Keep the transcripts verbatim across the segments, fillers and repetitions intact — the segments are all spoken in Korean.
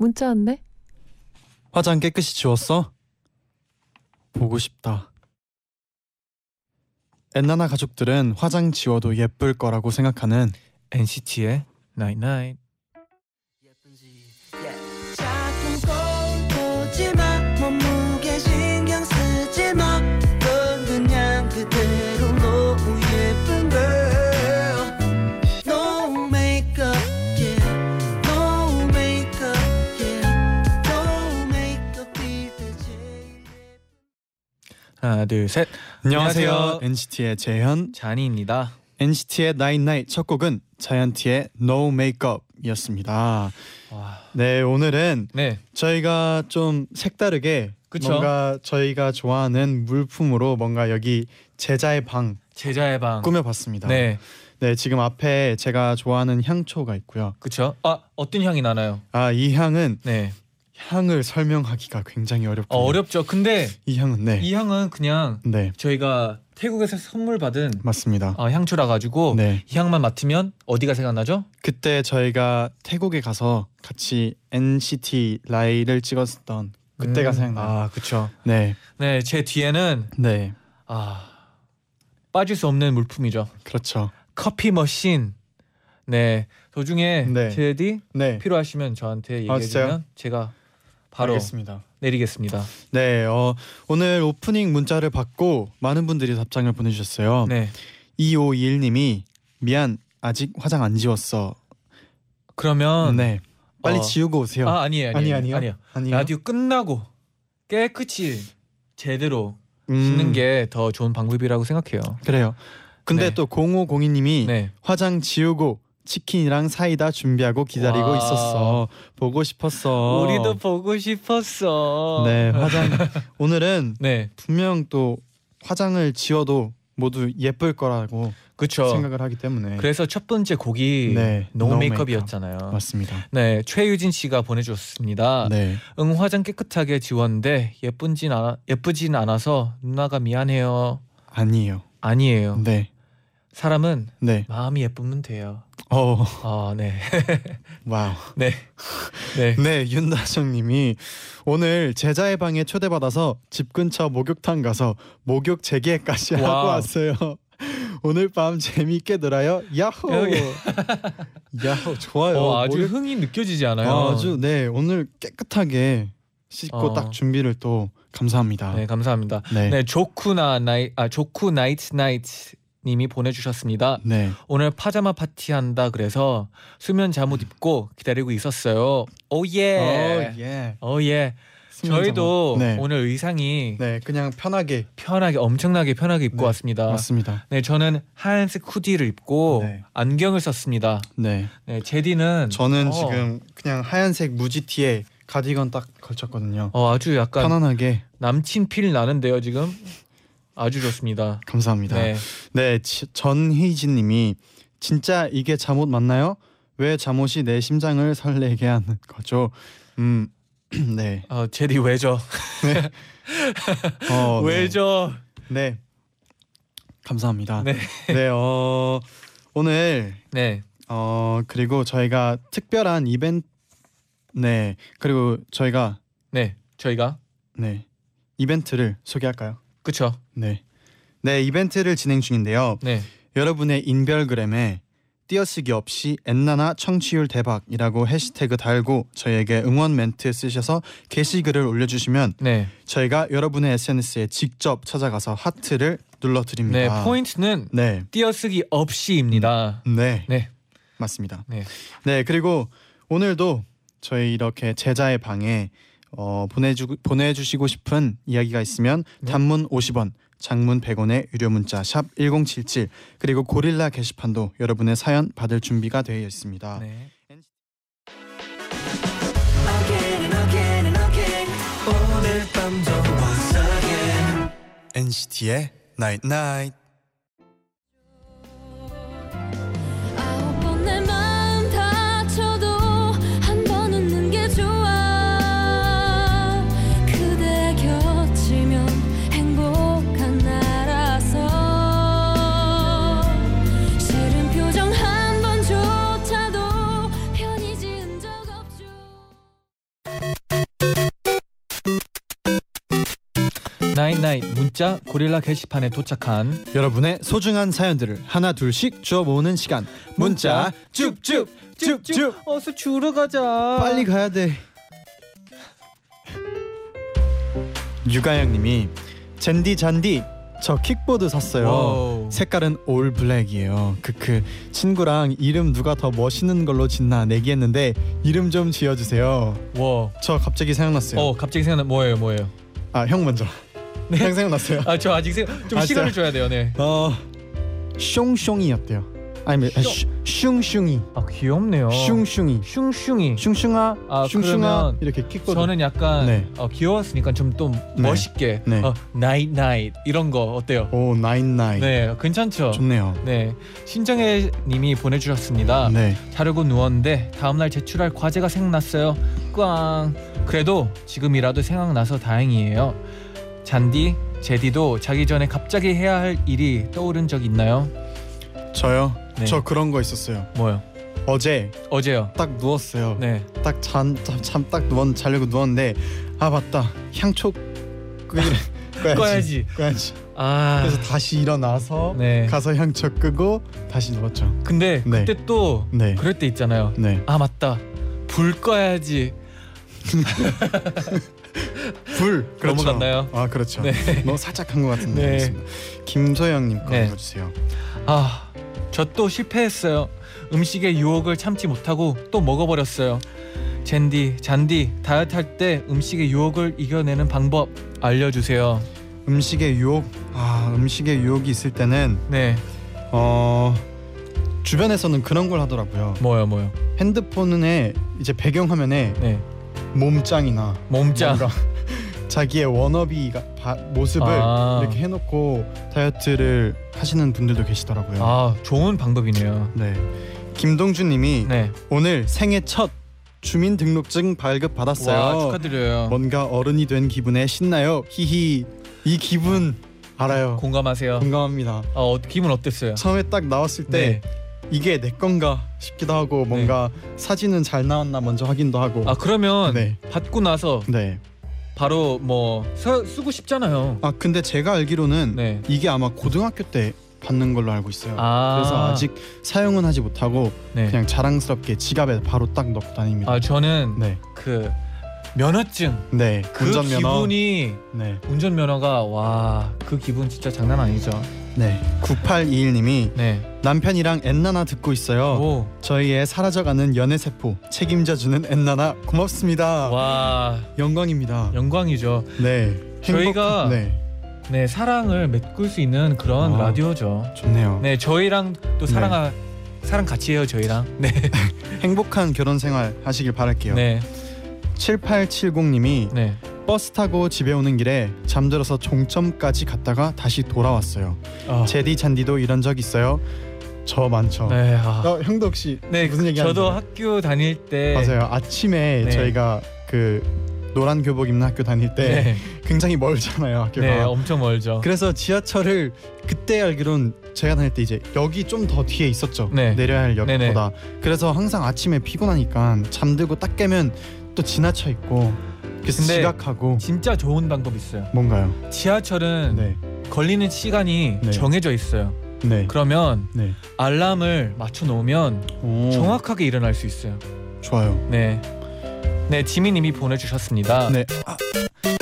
문자 왔네? 화장 깨끗이 지웠어? 보고 싶다. 엔나나 가족들은 화장 지워도 예쁠 거라고 생각하는 엔시티의 night night. 하나 둘 셋. 안녕하세요. 안녕하세요. 엔시티의 재현, 잔이입니다. 엔시티의 night night 첫 곡은 자이언티의 No Makeup이었습니다. 와. 네, 오늘은 네. 저희가 좀 색다르게 그쵸? 뭔가 저희가 좋아하는 물품으로 뭔가 여기 제자의 방, 제자의 방 꾸며봤습니다. 네, 네 지금 앞에 제가 좋아하는 향초가 있고요. 그렇죠? 아 어떤 향이 나나요? 아 이 향은 네. 향을 설명하기가 굉장히 어렵죠. 어, 어렵죠. 근데 이 향은 네. 이 향은 그냥 네. 저희가 태국에서 선물 받은 맞습니다. 어, 향초라 가지고 네. 이 향만 맡으면 어디가 생각나죠? 그때 저희가 태국에 가서 같이 엔시티 라이를 찍었던 그때가 음. 생각나요. 아, 그렇죠. 네. 네, 제 뒤에는 네. 아. 빠질 수 없는 물품이죠. 그렇죠. 커피 머신. 네. 도중에 네. 제디 네. 필요하시면 저한테 얘기해 주면 아, 제가 바로 알겠습니다. 내리겠습니다. 네, 어, 오늘 오프닝 문자를 받고 많은 분들이 답장을 보내주셨어요. 네. 이오이일님이 미안 아직 화장 안 지웠어. 그러면 네 빨리 어, 지우고 오세요. 아 아니에요 아니에요 아니에요, 아니에요. 아니에요. 라디오 끝나고 깨끗이 제대로 음. 씻는 게 더 좋은 방법이라고 생각해요. 그래요. 근데 네. 또 공오공이님이 네. 화장 지우고 치킨이랑 사이다 준비하고 기다리고 있었어. 보고 싶었어. 우리도 보고 싶었어. 네, 화장 오늘은 네. 분명 또 화장을 지워도 모두 예쁠 거라고 그쵸. 생각을 하기 때문에 그래서 첫 번째 곡이 네. 노, 노 메이크업이었잖아요. 메이크업. 맞습니다. 네, 최유진 씨가 보내주셨습니다. 네. 응, 화장 깨끗하게 지웠는데 예쁜진 않아, 예쁘진 않아서 누나가 미안해요. 아니에요. 아니에요. 네. 사람은 네. 마음이 예쁘면 돼요. 어, 어, 네. 와우. 네. 네. 네, 윤다정님이 오늘 제자의 방에 초대받아서 집 근처 목욕탕 가서 목욕 재개까지 와우. 하고 왔어요. 오늘 밤 재미있게 놀아요. 야호. 야호, 좋아요. 어, 아주 목욕... 흥이 느껴지지 않아요? 어, 아주 네, 오늘 깨끗하게 씻고 어. 딱 준비를 또 감사합니다. 네, 감사합니다. 네, 네 조쿠나 나이 아 조쿠 나이트 나이트. 님이 보내주셨습니다. 네. 오늘 파자마 파티한다 그래서 수면 잠옷 입고 기다리고 있었어요. 오예 오예 저희도 네. 오늘 의상이 네 그냥 편하게 편하게 엄청나게 편하게 입고 네. 왔습니다. 맞습니다. 네 저는 하얀색 후디를 입고 네. 안경을 썼습니다. 네, 네 제디는 저는 어. 지금 그냥 하얀색 무지티에 가디건 딱 걸쳤거든요. 어 아주 약간 편안하게 남친 필 나는데요 지금. 아주 좋습니다. 감사합니다. 네, 네 전희진님이 진짜 이게 잠옷 맞나요? 왜 잠옷이 내 심장을 설레게 하는 거죠? 음, 네. 어, 제디 왜죠? 네. 어, 왜죠? 네. 네. 감사합니다. 네. 네. 어 오늘 네. 어 그리고 저희가 특별한 이벤트 네 그리고 저희가 네 저희가 네 이벤트를 소개할까요? 그렇죠. 네, 네 이벤트를 진행 중인데요. 네. 여러분의 인별그램에 띄어쓰기 없이 엔나나 청취율 대박이라고 해시태그 달고 저희에게 응원 멘트 쓰셔서 게시글을 올려주시면 네. 저희가 여러분의 에스엔에스에 직접 찾아가서 하트를 눌러드립니다. 네, 포인트는 네. 띄어쓰기 없이입니다. 네, 네, 맞습니다. 네, 네 그리고 오늘도 저희 이렇게 제자의 방에 어, 보내주, 보내주시고 싶은 이야기가 있으면 네. 단문 오십 원, 장문 백 원의 유료 문자 샵 일공칠칠 그리고 고릴라 게시판도 여러분의 사연 받을 준비가 되어 있습니다. 네. 엔시티의 night night. 나잇나잇 문자 고릴라 게시판에 도착한 여러분의 소중한 사연들을 하나 둘씩 주워 모으는 시간, 문자 쭉쭉 쭉쭉. 어서 주러 가자. 빨리 가야 돼. 유가영님이 젠디 잔디 저 킥보드 샀어요. 와우. 색깔은 올 블랙이에요. 크크. 친구랑 이름 누가 더 멋있는 걸로 짓나 내기했는데 이름 좀 지어주세요. 와. 저 갑자기 생각났어요. 어 갑자기 생각나. 뭐예요 뭐예요? 아 형 먼저. 네. 형 생각났어요. 아 저 아직 생각 좀 아, 시간을 진짜? 줘야 돼요. 네. 어 숑숑이였대요. 아니 숑숑이. 아 귀엽네요. 숑숑이. 숑숑이. 숑숑아. 아, 숑숑아. 이렇게 킥보드. 저는 약간 네. 어, 귀여웠으니까 좀 또 네. 멋있게 네. 어, 나잇 나잇 이런 거 어때요? 오 나잇 나잇. 네 괜찮죠. 좋네요. 네 신정혜 님이 보내주셨습니다. 네. 자려고 누웠는데 다음날 제출할 과제가 생각났어요. 꽝. 그래도 지금이라도 생각나서 다행이에요. 잔디, 제디도 자기 전에 갑자기 해야 할 일이 떠오른 적 있나요? 저요? 네. 저 그런 거 있었어요. 뭐요? 어제 어제요? 딱 누웠어요. 네. 딱 잠 잠 딱 누웠 자려고 누웠는데 아 맞다 향초 끄 꺼야지 꺼야지. 아 그래서 다시 일어나서 네. 가서 향초 끄고 다시 누웠죠. 근데 네. 그때 또 네. 그럴 때 있잖아요. 네. 아 맞다 불 꺼야지. 불 그렇죠. 넘어갔나요? 아 그렇죠. 네. 너무 살짝 한 것 같은데. 네. 김소영님 거 읽어주세요. 네. 아, 저 또 실패했어요. 음식의 유혹을 참지 못하고 또 먹어버렸어요. 젠디, 잔디 다이어트 할 때 음식의 유혹을 이겨내는 방법 알려주세요. 음식의 유혹? 아 음식의 유혹이 있을 때는 네. 어 주변에서는 그런 걸 하더라고요. 뭐요 뭐요? 핸드폰에 이제 배경화면에 네. 몸짱이나 몸짱 자기의 워너비 가, 모습을 아. 이렇게 해놓고 다이어트를 하시는 분들도 계시더라고요. 아 좋은 방법이네요. 네, 김동주님이 네. 오늘 생애 첫 주민등록증 발급 받았어요. 와, 축하드려요. 뭔가 어른이 된 기분에 신나요. 히히. 이 기분 알아요. 공감하세요. 공감합니다. 어 기분 어땠어요? 처음에 딱 나왔을 때. 네. 이게 내 건가 싶기도 하고 뭔가 네. 사진은 잘 나왔나 먼저 확인도 하고. 아 그러면 네. 받고 나서 네. 바로 뭐 서, 쓰고 싶잖아요. 아 근데 제가 알기로는 네. 이게 아마 고등학교 때 받는 걸로 알고 있어요. 아 그래서 아직 사용은 하지 못하고 네. 그냥 자랑스럽게 지갑에 바로 딱 넣고 다닙니다. 아 저는 네. 그 면허증 네. 그 운전면허. 기분이 네. 운전면허가 와 그 기분 진짜 장난 아니죠. 네. 구팔이일님이 네. 남편이랑 엔나나 듣고 있어요. 오. 저희의 사라져가는 연애세포 책임져주는 엔나나 고맙습니다. 와 영광입니다. 영광이죠. 네 저희가 네. 네 사랑을 메꿀 수 있는 그런 아, 라디오죠. 좋네요. 네 저희랑 또 사랑하, 네. 사랑 같이 해요 저희랑. 네 행복한 결혼생활 하시길 바랄게요. 네 칠팔칠공님이 네. 버스 타고 집에 오는 길에 잠들어서 종점까지 갔다가 다시 돌아왔어요. 어. 제디 잔디도 이런 적 있어요? 저 많죠. 네, 아. 어, 형도 혹시 네, 무슨 얘기하는지? 저도 학교 다닐 때 맞아요. 아침에 네. 저희가 그 노란 교복 입는 학교 다닐 때 네. 굉장히 멀잖아요. 학교가. 네, 엄청 멀죠. 그래서 지하철을 그때 알기론 제가 다닐 때 이제 역이 좀 더 뒤에 있었죠. 네. 내려야 할 역보다. 그래서 항상 아침에 피곤하니까 잠들고 딱 깨면 또 지나쳐 있고 근데 지각하고. 진짜 좋은 방법이 있어요. 뭔가요? 지하철은 네. 걸리는 시간이 네. 정해져 있어요. 네. 그러면 네. 알람을 맞춰 놓으면 오. 정확하게 일어날 수 있어요. 좋아요. 네, 네 지민님이 보내주셨습니다. 네. 아,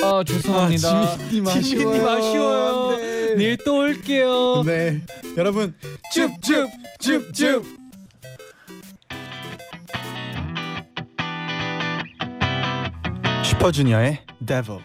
아 죄송합니다. 아, 지민님 아쉬워요. 지민님 아쉬워요. 네. 내일 또 올게요. 네, 여러분 줍줍줍줍. 슈퍼주니어의 Devil.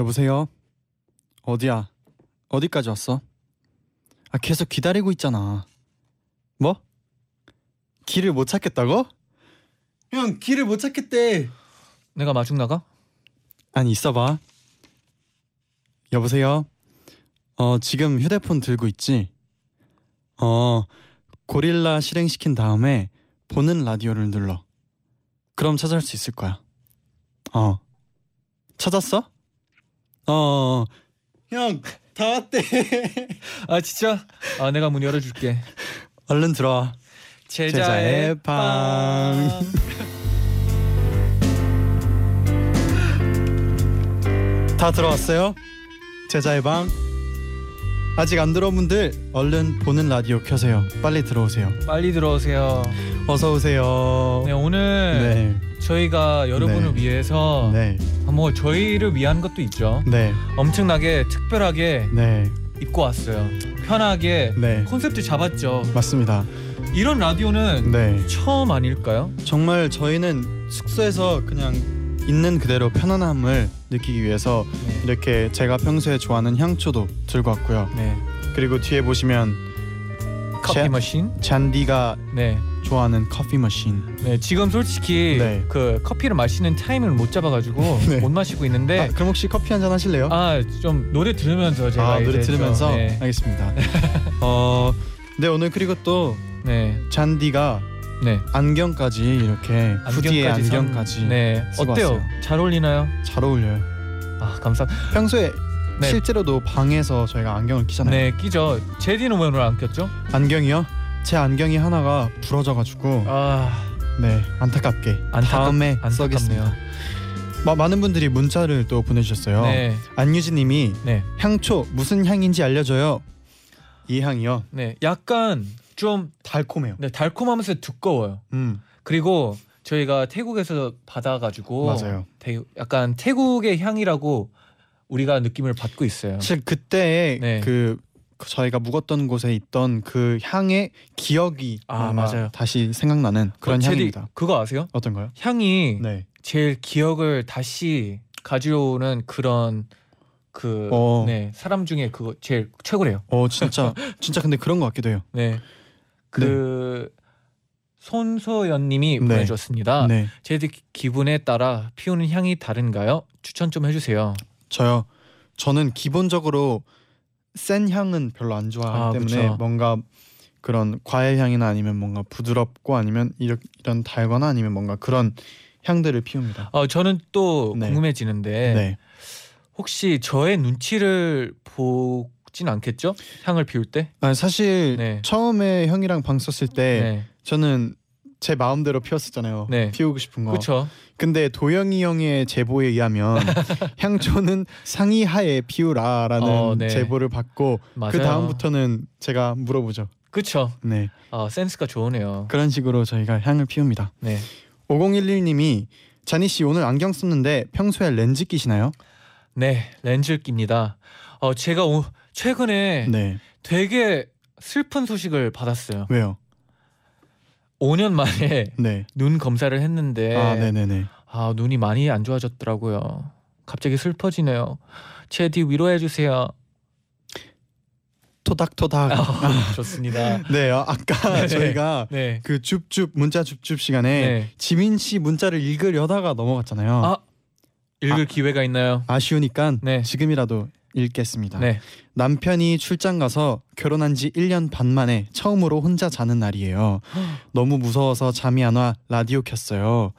여보세요? 어디야? 어디까지 왔어? 아, 계속 기다리고 있잖아. 뭐? 길을 못 찾겠다고? 형, 길을 못 찾겠대. 내가 마중 나가? 아니, 있어봐. 여보세요? 어, 지금 휴대폰 들고 있지? 어, 고릴라 실행시킨 다음에 보는 라디오를 눌러. 그럼 찾아올 수 있을 거야. 어, 찾았어? 어, 형, 다 왔대. 아, 진짜? 아, 내가 문 열어줄게. 얼른 들어와. 재쟈의 방. 다 들어왔어요? 재쟈의 방. 아직 안 들어온 분들 얼른 보는 라디오 켜세요. 빨리 들어오세요. 빨리 들어오세요. 어서 오세요. 네, 오늘 네. 저희가 여러분을 네. 위해서 네. 뭐 저희를 위한 것도 있죠. 네. 엄청나게 특별하게 네. 입고 왔어요. 편하게 네. 콘셉트 잡았죠. 맞습니다. 이런 라디오는 네. 처음 아닐까요? 정말 저희는 숙소에서 그냥 있는 그대로 편안함을 느끼기 위해서 네. 이렇게 제가 평소에 좋아하는 향초도 들고 왔고요. 네. 그리고 뒤에 보시면 커피 제, 머신? 잔디가 네. 좋아하는 커피 머신. 네, 지금 솔직히 네. 그 커피를 마시는 타임을 못 잡아가지고 네. 못 마시고 있는데. 아, 그럼 혹시 커피 한잔 하실래요? 아, 좀 노래 들으면서 제가. 아, 이제 노래 들으면서? 좀, 네. 알겠습니다. 어, 네, 오늘 그리고 또 네. 잔디가 네. 안경까지 이렇게 후디의 안경까지 네. 쓰고 어때요? 왔어요. 잘 어울리나요? 잘 어울려요. 아, 감사합니다. 평소에 네. 실제로도 방에서 저희가 안경을 끼잖아요. 네, 끼죠. 제디는 왜 오늘 안 꼈죠? 안경이요? 제 안경이 하나가 부러져가지고 아... 네, 안타깝게 안타깝... 다음에 써겠습니다. 마, 많은 분들이 문자를 또 보내주셨어요. 네. 안유진님이 네. 향초 무슨 향인지 알려줘요. 이 향이요? 네, 약간 좀 달콤해요. 네, 달콤하면서 두꺼워요. 음. 그리고 저희가 태국에서 받아가지고 맞아요. 대, 약간 태국의 향이라고 우리가 느낌을 받고 있어요. 사실 그때 네. 그 저희가 묵었던 곳에 있던 그 향의 기억이 아, 맞아요. 다시 생각나는 그런 어, 향입니다. 그거 아세요? 어떤가요? 향이 네. 제일 기억을 다시 가져오는 그런 그 어. 네, 사람 중에 그거 제일 최고래요. 어, 진짜 진짜 근데 그런 것 같기도 해요. 네. 그 네. 손소연님이 네. 보내주셨습니다. 네. 제 기분에 따라 피우는 향이 다른가요? 추천 좀 해주세요. 저요? 저는 기본적으로 센 향은 별로 안 좋아하기 아, 때문에 그쵸. 뭔가 그런 과일 향이나 아니면 뭔가 부드럽고 아니면 이런 달거나 아니면 뭔가 그런 향들을 피웁니다. 어, 저는 또 네. 궁금해지는데 네. 혹시 저의 눈치를 보 진 않겠죠? 향을 피울 때? 아, 사실 네. 처음에 형이랑 방 썼을 때 네. 저는 제 마음대로 피웠었잖아요. 네. 피우고 싶은 거. 그쵸. 근데 도영이 형의 제보에 의하면 향초는 상의하에 피우라라는 어, 네. 제보를 받고 그 다음부터는 제가 물어보죠. 그쵸. 네. 아, 센스가 좋으네요. 그런 식으로 저희가 향을 피웁니다. 네. 오공일일님이 자니씨 오늘 안경 썼는데 평소에 렌즈 끼시나요? 네, 렌즈 낍니다. 어, 제가 오, 최근에 네. 되게 슬픈 소식을 받았어요. 왜요? 오 년 만에 네. 눈 검사를 했는데 아, 네네네. 아, 눈이 많이 안 좋아졌더라고요. 갑자기 슬퍼지네요. 제디 위로해주세요. 토닥토닥. 아, 좋습니다. 네, 아까 네. 저희가 네. 그 줍줍 문자 줍줍 시간에 네. 지민 씨 문자를 읽으려다가 넘어갔잖아요. 아, 읽을 아, 기회가 있나요? 아쉬우니까 네. 지금이라도 읽겠습니다. 네. 남편이 출장 가서 결혼한 지 일 년 반 만에 처음으로 혼자 자는 날이에요. 너무 무서워서 잠이 안 와 라디오 켰어요.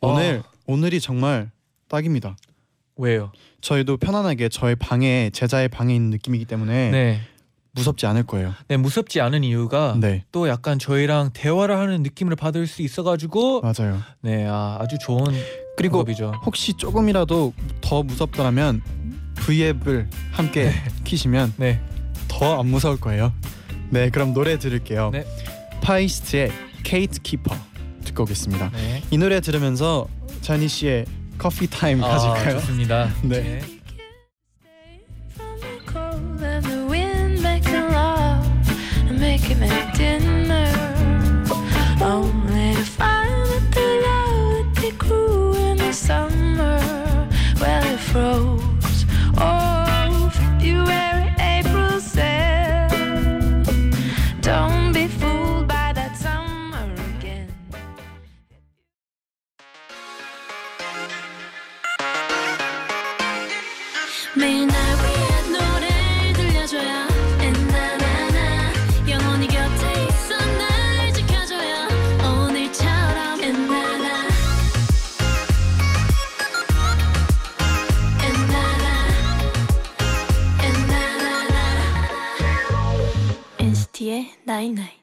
오늘 어. 오늘이 정말 딱입니다. 왜요? 저희도 편안하게 저의 방에 제자의 방에 있는 느낌이기 때문에 네. 무섭지 않을 거예요. 네, 무섭지 않은 이유가 네. 또 약간 저희랑 대화를 하는 느낌을 받을 수 있어가지고 맞아요. 네, 아, 아주 좋은 그리고 방법이죠. 혹시 조금이라도 더 무섭더라면 V앱을 함께 네. 키시면 네. 더 안 무서울 거예요. 네, 그럼 노래 들을게요. 네. 파이스트의 게이트키퍼 듣고 오겠습니다. 네. 이 노래 들으면서 자니 씨의 커피 타임 아, 가질까요? 좋습니다. 네. 네. Well, it froze 매일 날 위해 노래를 들려줘요. 엔나나나 영원히 곁에 있어 날 지켜줘요. 오늘처럼 엔나나 엔나나 엔나나나 엔시티의 night night.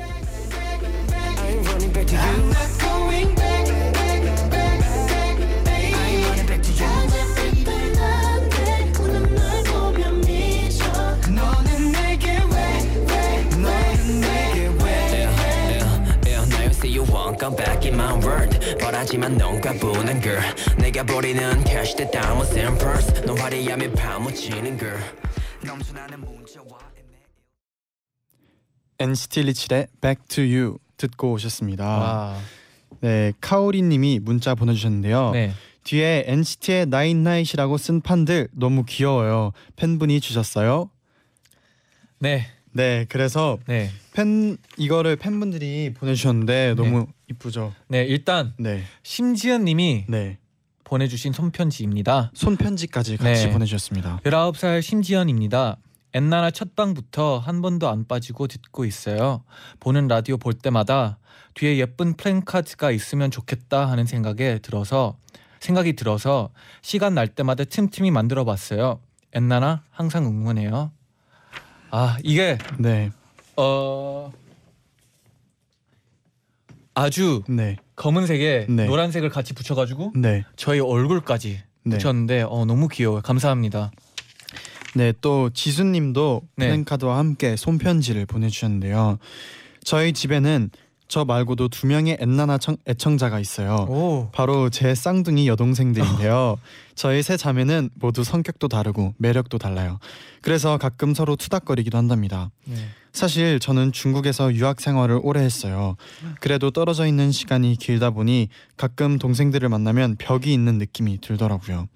I'm not going back, back, back, back, baby. I'm running back to you. 모든 빛을 난데 오늘 날 보면 미쳐. 너는 내게 왜, 왜, 너는 내게 왜? Yeah, yeah, now you see you won't come back in my world. 바라지만 넌 까부는 girl. 내가 버리는 cash 대 담은 purse. 너 화려함에 파묻히는 girl. 넘쳐나는 문자와 엔시티 리치의 Back to You. 듣고 오셨습니다. 와. 네, 카오리님이 문자 보내주셨는데요. 네. 뒤에 엔시티의 night night이라고 쓴 판들 너무 귀여워요. 팬분이 주셨어요. 네, 네, 그래서 네. 팬 이거를 팬분들이 보내주셨는데 너무 이쁘죠. 네. 네, 일단 네. 심지은님이 네. 보내주신 손편지입니다. 손편지까지 같이 네. 보내주셨습니다. 열아홉 살 심지은입니다. 엔나나 첫 방부터 한 번도 안 빠지고 듣고 있어요. 보는 라디오 볼 때마다 뒤에 예쁜 플랜카드가 있으면 좋겠다 하는 생각에 들어서 생각이 들어서 시간 날 때마다 틈틈이 만들어 봤어요. 엔나나 항상 응원해요. 아, 이게 네. 어 아주 네. 검은색에 네. 노란색을 같이 붙여 가지고 네. 저희 얼굴까지 네. 붙였는데 어 너무 귀여워요. 감사합니다. 네, 또 지수님도 네. 플랜카드와 함께 손편지를 보내주셨는데요. 저희 집에는 저 말고도 두 명의 엔나나 애청자가 있어요. 오. 바로 제 쌍둥이 여동생들인데요. 저희 세 자매는 모두 성격도 다르고 매력도 달라요. 그래서 가끔 서로 투닥거리기도 한답니다. 네. 사실 저는 중국에서 유학 생활을 오래 했어요. 그래도 떨어져 있는 시간이 길다 보니 가끔 동생들을 만나면 벽이 있는 느낌이 들더라고요.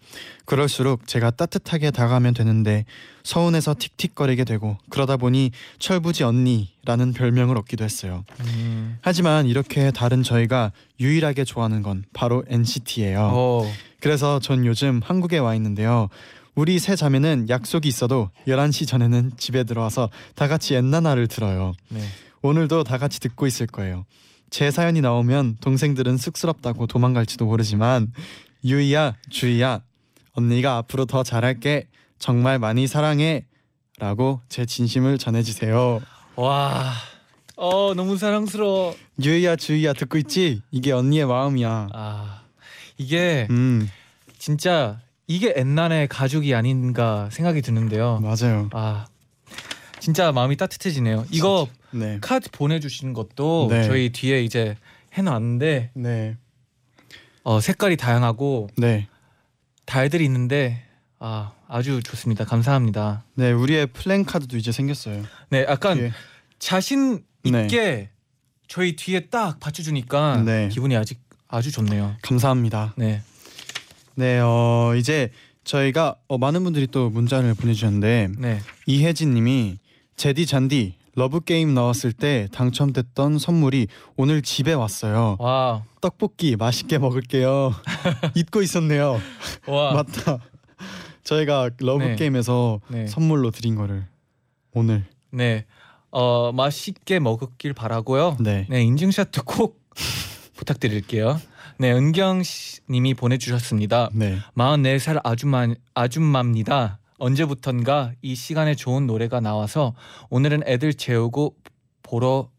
그럴수록 제가 따뜻하게 다가가면 되는데 서운해서 틱틱거리게 되고 그러다 보니 철부지 언니라는 별명을 얻기도 했어요. 음. 하지만 이렇게 다른 저희가 유일하게 좋아하는 건 바로 엔시티예요. 오. 그래서 전 요즘 한국에 와 있는데요. 우리 세 자매는 약속이 있어도 열한 시 전에는 집에 들어와서 다 같이 엔나나를 들어요. 네. 오늘도 다 같이 듣고 있을 거예요. 제 사연이 나오면 동생들은 쑥스럽다고 도망갈지도 모르지만 유이야, 주이야, 언니가 앞으로 더 잘할게. 정말 많이 사랑해. 라고 제 진심을 전해주세요. 와, 어 너무 사랑스러워. 유이야, 주이야 듣고 있지? 이게 언니의 마음이야. 아, 이게 음. 진짜 이게 엔나나의 가족이 아닌가 생각이 드는데요. 맞아요. 아, 진짜 마음이 따뜻해지네요. 이거 네. 카드 보내주시는 것도 네. 저희 뒤에 이제 해놨는데 네. 어, 색깔이 다양하고 네. 달들이 있는데 아, 아주 좋습니다. 감사합니다. 네, 우리의 플랜카드도 이제 생겼어요. 네, 약간 뒤에. 자신 있게 네. 저희 뒤에 딱 받쳐주니까 네. 기분이 아직 아주 좋네요. 감사합니다. 네. 네, 어, 이제 저희가 어, 많은 분들이 또 문자를 보내주셨는데 네. 이혜진님이 제디 잔디 러브게임 나왔을 때 당첨됐던 선물이 오늘 집에 왔어요. 와. 떡볶이 맛있게 먹을게요. 잊고 있었네요. 와. 맞다. 저희가 러브게임에서 네. 네. 선물로 드린 거를 오늘 네, 어, 맛있게 먹었길 바라고요. 네, 네 인증샷도 꼭 부탁드릴게요. 네, 은경님이 보내주셨습니다. 네. 마흔네 살 아줌마, 아줌마입니다. 언제부턴가 이 시간에 좋은 노래가 나와서 오늘은 애들 재우고 보러,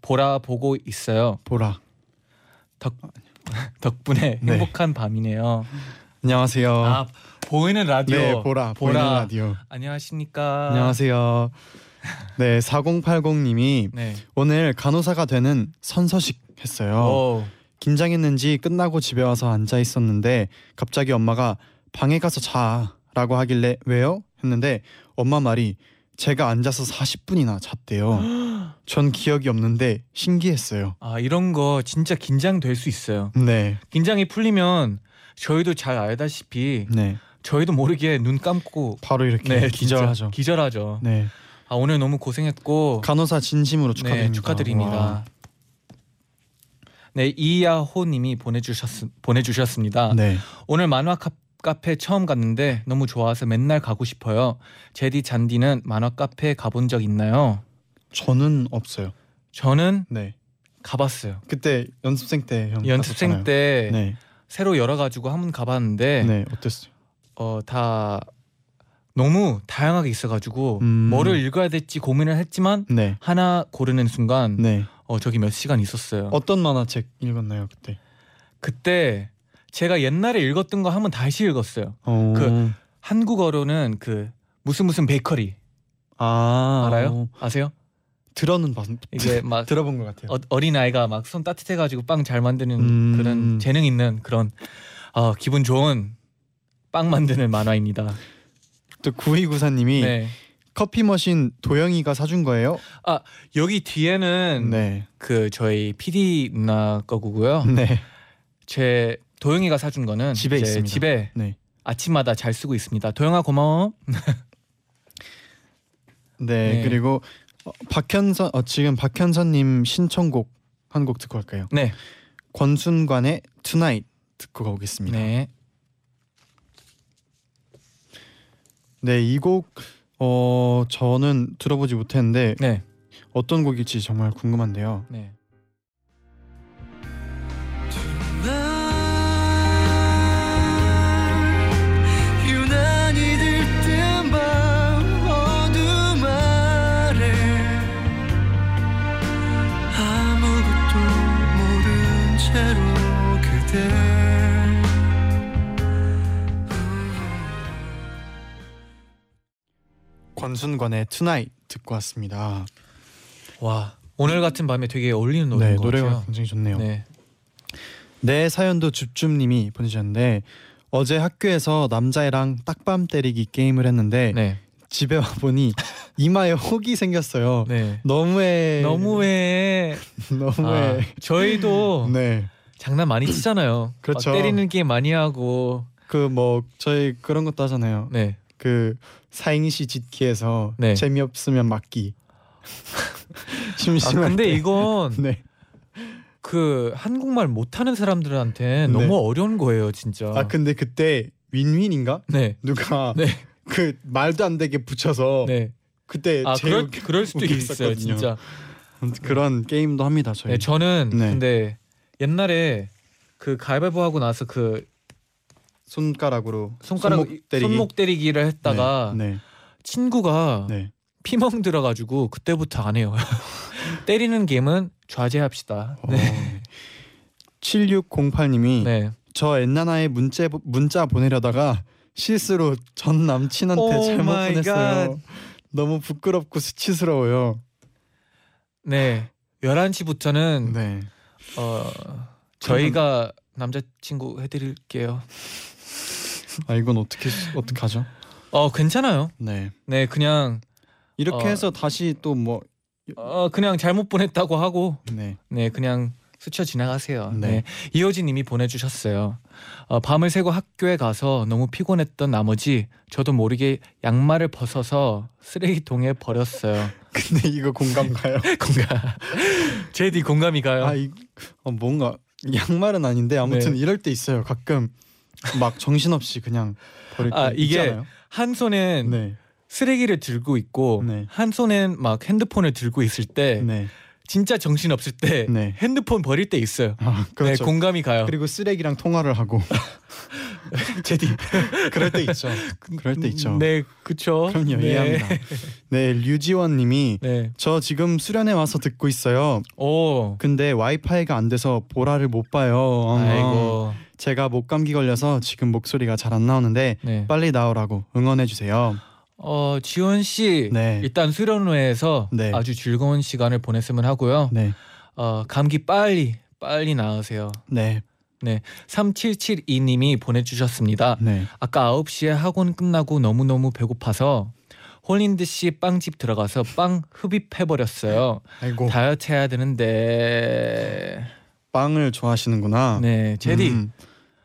보라 보고 있어요. 보라. 덕, 덕분에 네. 행복한 밤이네요. 안녕하세요. 아, 보이는 라디오. 네, 보라, 보라. 보이는 라디오. 안녕하십니까. 안녕하세요. 네, 사공팔공님이 네. 오늘 간호사가 되는 선서식 했어요. 오. 긴장했는지 끝나고 집에 와서 앉아 있었는데 갑자기 엄마가 방에 가서 자라고 하길래 왜요? 했는데 엄마 말이 제가 앉아서 사십 분이나 잤대요. 전 기억이 없는데 신기했어요. 아, 이런 거 진짜 긴장될 수 있어요. 네. 긴장이 풀리면 저희도 잘 알다시피 네. 저희도 모르게 눈 감고 바로 이렇게 네, 기절하죠. 기절하죠. 네. 아, 오늘 너무 고생했고 간호사 진심으로 축하드립니다. 네, 축하드립니다. 와. 네, 이야호님이 보내주셨, 보내주셨습니다. 네. 오늘 만화 카페 처음 갔는데 너무 좋아서 맨날 가고 싶어요. 제디 잔디는 만화 카페 가본 적 있나요? 저는 없어요. 저는 네 가봤어요. 그때 연습생 때 형 연습생 갔었잖아요. 때 네. 새로 열어가지고 한번 가봤는데 네 어땠어요? 어, 다 너무 다양하게 있어가지고 음... 뭐를 읽어야 될지 고민을 했지만 네. 하나 고르는 순간 네. 어, 저기 몇 시간 있었어요. 어떤 만화책 읽었나요 그때? 그때 제가 옛날에 읽었던 거 한번 다시 읽었어요. 오. 그 한국어로는 그 무슨 무슨 베이커리 아 알아요? 아세요? 들어는 봤 이게 막 들어본 것 같아요. 어, 어린 아이가 막 손 따뜻해가지고 빵 잘 만드는 음... 그런 재능 있는 그런 어, 기분 좋은 빵 만드는 만화입니다. 또 구이구사님이 네. 커피 머신 도영이가 사준 거예요? 아 여기 뒤에는 네. 그 저희 피디 누나 거고요. 네. 제 도영이가 사준 거는 집에 있습니다. 집에 네. 아침마다 잘 쓰고 있습니다. 도영아 고마워. 네, 네 그리고 어, 박현선 어, 지금 박현선님 신청곡 한 곡 듣고 갈까요? 네. 권순관의 tonight 듣고 가보겠습니다. 네. 네, 이 곡 어, 저는 들어보지 못했는데 네. 어떤 곡일지 정말 궁금한데요. 네. 권순관의 tonight 듣고 왔습니다. 와 오늘 같은 밤에 되게 어울리는 노래인 네, 것 노래가 같아요. 굉장히 좋네요. 네. 내 사연도 줍줍님이 보내주셨는데 어제 학교에서 남자애랑 딱밤 때리기 게임을 했는데 네. 집에 와보니 이마에 혹이 생겼어요. 네. 너무해 너무해 너무해. 아, 저희도 네. 장난 많이 치잖아요. 그렇죠. 때리는 게임 많이 하고 그 뭐 저희 그런 것도 하잖아요. 네. 그 사행시 짓기에서 네. 재미없으면 맞기. 심심한데. 아, 근데 이건 네. 그 한국말 못하는 사람들한테 네. 너무 어려운 거예요, 진짜. 아 근데 그때 윈윈인가? 네. 누가 네. 그 말도 안 되게 붙여서 네. 그때 아, 제일 그럴, 그럴 수도 있어요, 진짜. 그런 게임도 합니다, 저희. 네, 저는 네. 근데 옛날에 그 가위바위보 하고 나서 그 손가락으로 손가락 손목, 때리기. 손목 때리기를 했다가 네, 네. 친구가 네. 피멍 들어가지고 그때부터 안 해요. 때리는 게임은 좌제합시다. 네. 칠육공팔님이 네. 저 엔나나의 문자, 문자 보내려다가 실수로 전 남친한테 잘못 보냈어요. God. 너무 부끄럽고 수치스러워요. 네. 열한 시부터는 네. 어, 저희가 남자친구 해드릴게요. 아 이건 어떻게 어떻게 하죠? 어 괜찮아요. 네. 네 그냥 이렇게 어, 해서 다시 또 뭐 어 그냥 잘못 보냈다고 하고 네. 네 그냥 스쳐 지나가세요. 네. 네. 이효진님이 보내주셨어요. 어, 밤을 새고 학교에 가서 너무 피곤했던 나머지 저도 모르게 양말을 벗어서 쓰레기통에 버렸어요. 근데 이거 공감 가요? 공감. 제디 공감이 가요. 아 이 어, 뭔가 양말은 아닌데 아무튼 네. 이럴 때 있어요. 가끔. 막 정신없이 그냥 버릴 아, 때 있잖아요. 이게 한 손엔 네. 쓰레기를 들고 있고 네. 한 손엔 막 핸드폰을 들고 있을 때 네. 진짜 정신없을 때 네. 핸드폰 버릴 때 있어요. 아, 그렇죠. 네, 공감이 가요. 그리고 쓰레기랑 통화를 하고 제디 그럴 때 있죠. 그럴 때 있죠. 네, 그렇죠. 그럼요, 네. 이해합니다. 네, 류지원님이 네. 저 지금 수련회 와서 듣고 있어요. 오. 근데 와이파이가 안 돼서 보라를 못 봐요. 아이고. 제가 목 감기 걸려서 지금 목소리가 잘 안 나오는데 네. 빨리 나오라고 응원해 주세요. 어 지원 씨 네. 일단 수련회에서 네. 아주 즐거운 시간을 보냈으면 하고요. 네. 어 감기 빨리 빨리 나으세요. 네. 네. 삼칠칠이님이 보내주셨습니다. 네. 아까 아홉 시에 학원 끝나고 너무 너무 배고파서 홀린 듯이 빵집 들어가서 빵 흡입해 버렸어요. 아이고. 다이어트 해야 되는데. 빵을 좋아하시는구나. 네, 제디 음,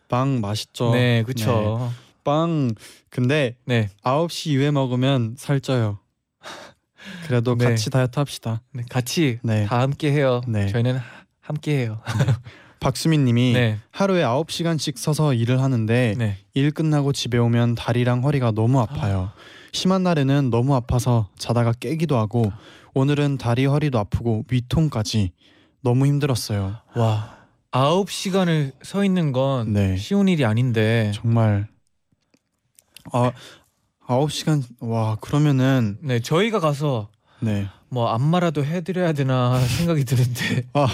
빵 맛있죠. 네, 그렇죠. 네. 빵 근데 네. 아홉 시 이후에 먹으면 살쪄요. 그래도 네. 같이 다이어트 합시다. 네, 같이 네. 다 함께 해요. 네. 저희는 함께 해요. 네. 박수민 님이 네. 하루에 아홉 시간씩 서서 일을 하는데 네. 일 끝나고 집에 오면 다리랑 허리가 너무 아파요. 아. 심한 날에는 너무 아파서 자다가 깨기도 하고 아. 오늘은 다리 허리도 아프고 위통까지 너무 힘들었어요. 와, 아홉 시간을 서 있는 건 네. 쉬운 일이 아닌데 정말 아, 아홉 시간 와 그러면은 네 저희가 가서 네. 뭐 안마라도 해드려야 되나 생각이 드는데 아,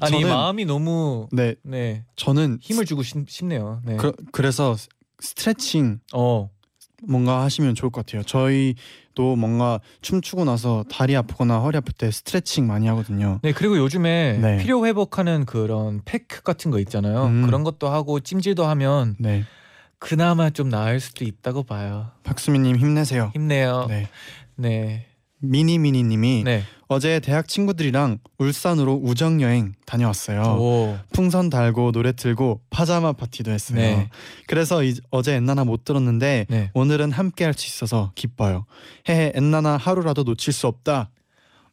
아니 저는, 마음이 너무 네, 네 저는 힘을 주고 싶, 싶네요. 네. 그, 그래서 스트레칭 어. 뭔가 하시면 좋을 것 같아요. 저희도 뭔가 춤추고 나서 다리 아프거나 허리 아플 때 스트레칭 많이 하거든요. 네 그리고 요즘에 네. 피로 회복하는 그런 팩 같은 거 있잖아요. 음. 그런 것도 하고 찜질도 하면 네. 그나마 좀 나을 수도 있다고 봐요. 박수민님 힘내세요. 힘내요. 네. 네. 미니미니님이 네. 어제 대학 친구들이랑 울산으로 우정여행 다녀왔어요. 오. 풍선 달고 노래 틀고 파자마 파티도 했어요. 네. 그래서 이, 어제 엔나나 못 들었는데 네. 오늘은 함께 할 수 있어서 기뻐요. 헤헤 엔나나 하루라도 놓칠 수 없다.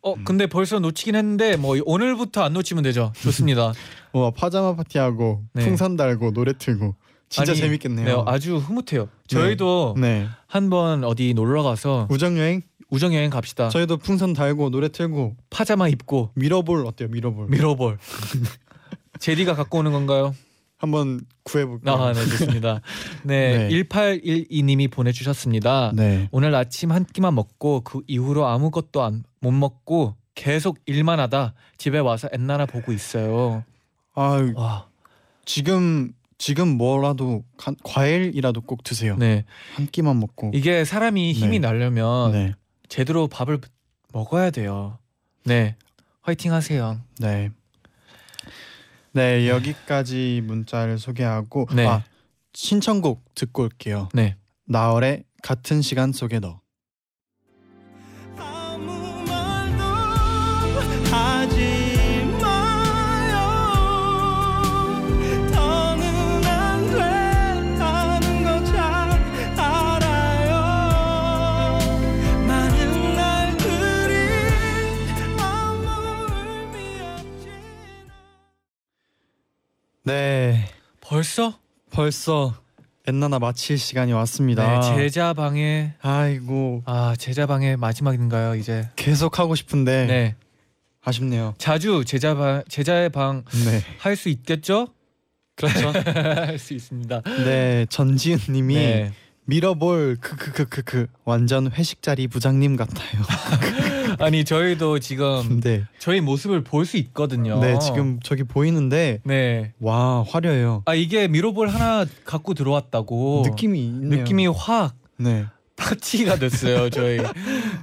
어 음. 근데 벌써 놓치긴 했는데 뭐 오늘부터 안 놓치면 되죠. 좋습니다. 와, 파자마 파티하고 네. 풍선 달고 노래 틀고 진짜 아니, 재밌겠네요. 네, 아주 흐뭇해요. 저희도 네. 네. 한번 어디 놀러가서 우정여행? 우정여행 갑시다. 저희도 풍선 달고 노래 틀고 파자마 입고 미러볼 어때요? 미러볼 미러볼 제디가 갖고 오는 건가요? 한번 구해볼게요. 아, 네, 좋습니다. 네, 네. 일팔일이님이 보내주셨습니다. 네. 오늘 아침 한 끼만 먹고 그 이후로 아무것도 안, 못 먹고 계속 일만 하다 집에 와서 엔나나 보고 있어요. 아, 와. 지금... 지금 뭐라도 가, 과일이라도 꼭 드세요. 네. 한 끼만 먹고 이게 사람이 힘이 네. 나려면 네. 제대로 밥을 먹어야 돼요. 네, 화이팅 하세요. 네, 네 여기까지 문자를 소개하고 네. 아, 신청곡 듣고 올게요. 네, 나얼의 같은 시간 속에 너. 아무 말도 하지 네 벌써? 벌써 엔나나 마칠 시간이 왔습니다. 네 제자방에 아이고 아 제자방의 마지막인가요 이제? 계속 하고 싶은데 네 아쉽네요. 자주 제자방, 제자의 방 할 수 네. 있겠죠? 그렇죠. 할 수 있습니다. 네 전지은님이 네. 밀어볼 크크크크크 완전 회식자리 부장님 같아요. 아니 저희도 지금 네. 저희 모습을 볼 수 있거든요. 네 지금 저기 보이는데 네. 와 화려해요. 아 이게 미러볼 하나 갖고 들어왔다고 느낌이 있네요. 느낌이 확 네. 파티가 됐어요 저희.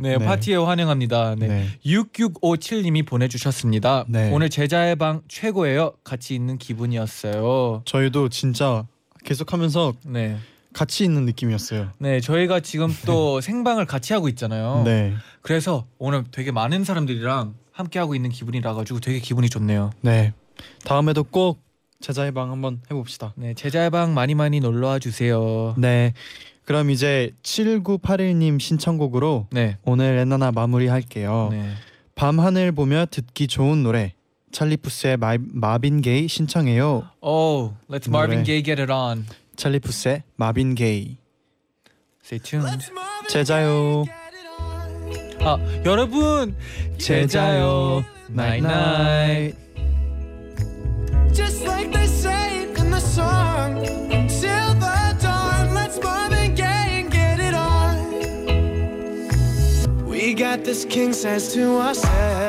네, 네 파티에 환영합니다. 네. 네. 육육오칠님이 보내주셨습니다. 네. 오늘 제자의 방 최고예요. 같이 있는 기분이었어요. 저희도 진짜 계속하면서 네. 같이 있는 느낌이었어요. 네, 저희가 지금 또 생방을 같이 하고 있잖아요. 네. 그래서 오늘 되게 많은 사람들이랑 함께 하고 있는 기분이라 가지고 되게 기분이 좋네요. 네. 다음에도 꼭 제자의 방 한번 해봅시다. 네, 제자의 방 많이 많이 놀러와 주세요. 네. 그럼 이제 칠구팔일님 신청곡으로 네. 오늘 엔나나 마무리할게요. 네. 밤하늘 보며 듣기 좋은 노래. 찰리푸스의 마, 마빈 게이 신청해요. Oh, let's Marvin Gaye get it on. 찰리푸스의 마빈 게이. Stay tuned. 제자요. 아 여러분 제자요. Night night. Just like they say in the song. Till the dawn. Let's Marvin Gaye and get it on. We got this king says to ourselves.